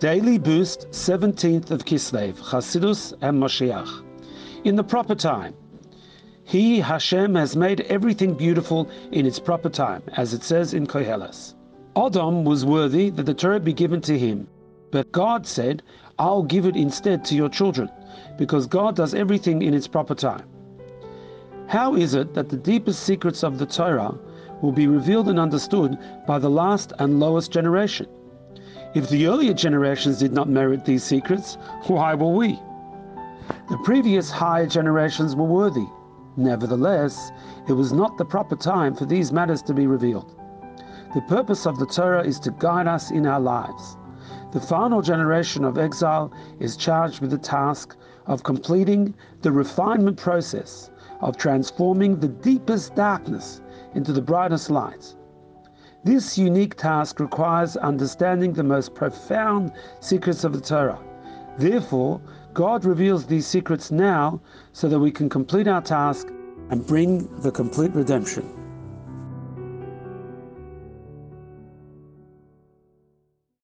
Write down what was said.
Daily Boost, 17th of Kislev, Chasidus and Moshiach. In the proper time. He, Hashem, has made everything beautiful in its proper time, as it says in Koheles. Adam was worthy that the Torah be given to him, but God said, I'll give it instead to your children, because God does everything in its proper time. How is it that the deepest secrets of the Torah will be revealed and understood by the last and lowest generation? If the earlier generations did not merit these secrets, why were we? The previous higher generations were worthy. Nevertheless, it was not the proper time for these matters to be revealed. The purpose of the Torah is to guide us in our lives. The final generation of exile is charged with the task of completing the refinement process of transforming the deepest darkness into the brightest light. This unique task requires understanding the most profound secrets of the Torah. Therefore, God reveals these secrets now so that we can complete our task and bring the complete redemption.